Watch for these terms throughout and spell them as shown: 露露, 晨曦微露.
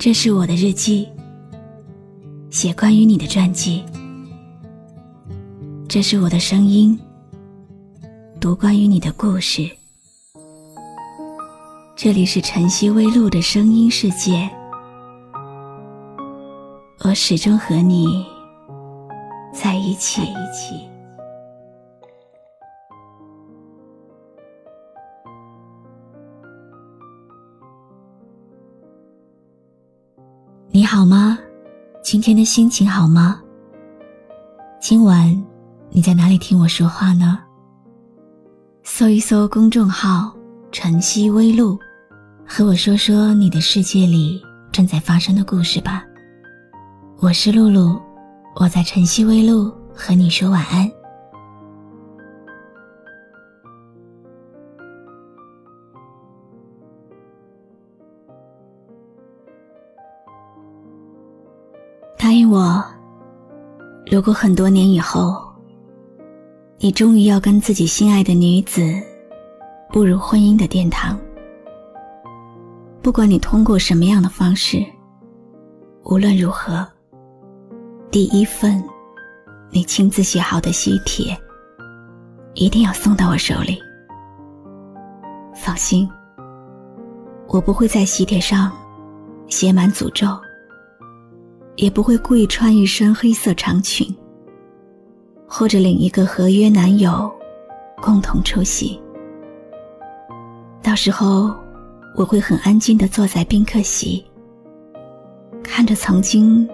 这是我的日记，写关于你的传记。这是我的声音，读关于你的故事。这里是晨曦微露的声音世界，我始终和你在一起。你好吗？今天的心情好吗？今晚你在哪里听我说话呢？搜一搜公众号晨曦微露，和我说说你的世界里正在发生的故事吧。我是露露，我在晨曦微露和你说晚安。答应我，如果很多年以后，你终于要跟自己心爱的女子步入婚姻的殿堂，不管你通过什么样的方式，无论如何，第一份你亲自写好的喜帖一定要送到我手里。放心，我不会在喜帖上写满诅咒，也不会故意穿一身黑色长裙，或者领一个合约男友共同出席。到时候我会很安静地坐在宾客席，看着曾经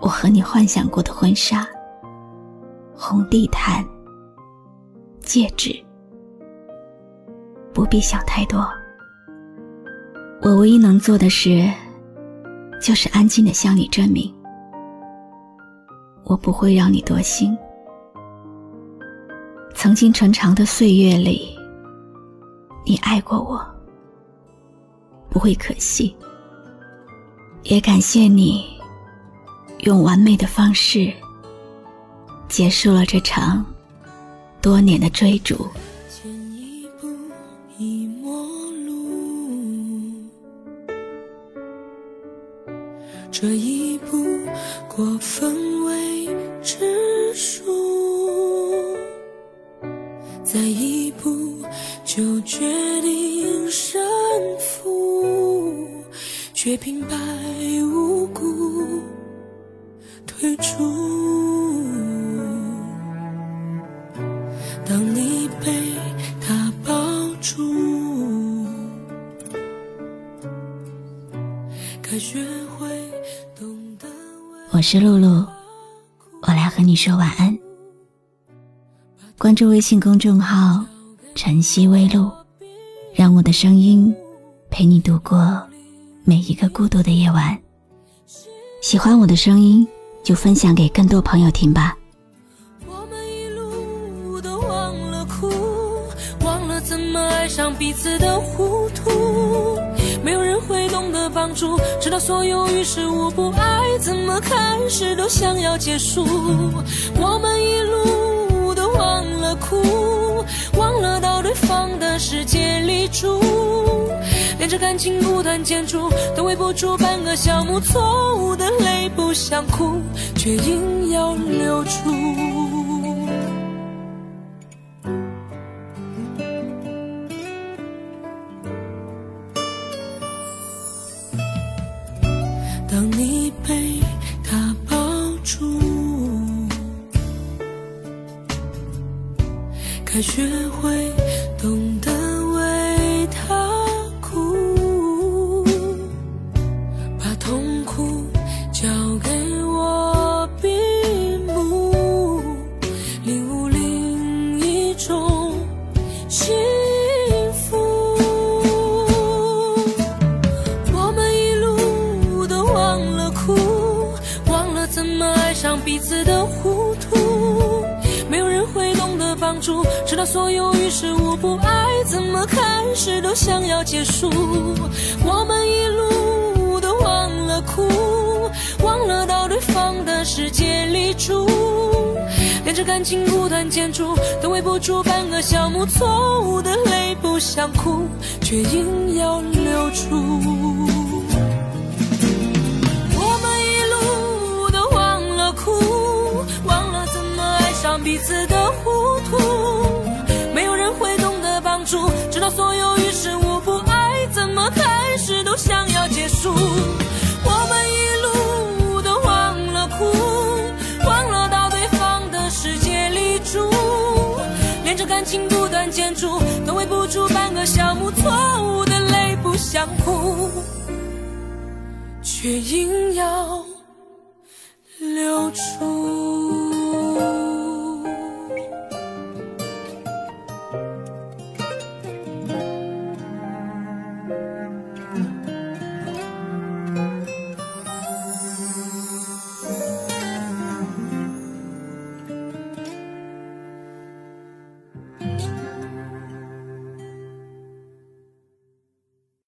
我和你幻想过的婚纱、红地毯、戒指。不必想太多，我唯一能做的是就是安静地向你证明，我不会让你多心。曾经长长的岁月里，你爱过我，不会可惜，也感谢你用完美的方式结束了这场多年的追逐。前一步已陌路，这一步过分为之数，再一步就决定胜负，却平白无故退出。当你被他抱住，该学会懂得。我是露露，我来和你说晚安。关注微信公众号晨曦微露，让我的声音陪你度过每一个孤独的夜晚。喜欢我的声音就分享给更多朋友听吧。我们一路都忘了哭，忘了怎么爱上彼此的糊涂，没有人会懂得帮助，直到所有于事无补，爱怎么开始都想要结束。我们一路都忘了哭，忘了到对方的世界里住，连着感情不断建筑，都围不住半个小木，错误的泪不想哭，却硬要流出。该学会懂得为他哭，把痛苦交给我闭目，领悟另一种幸福。我们一路都忘了哭，忘了怎么爱上彼此的糊涂，没有人会懂得帮助，直到所有于事无补，爱怎么开始都想要结束。我们一路都忘了哭，忘了到对方的世界里住，连着感情不断建筑，都围不住半个小木，错误的泪不想哭，却硬要流出。彼此的糊涂，没有人会懂得帮助，直到所有于事无补，爱怎么开始都想要结束。我们一路都忘了哭，忘了到对方的世界里住，连着感情不断建筑，都围不住半个小目，错误的泪不想哭，却硬要流出。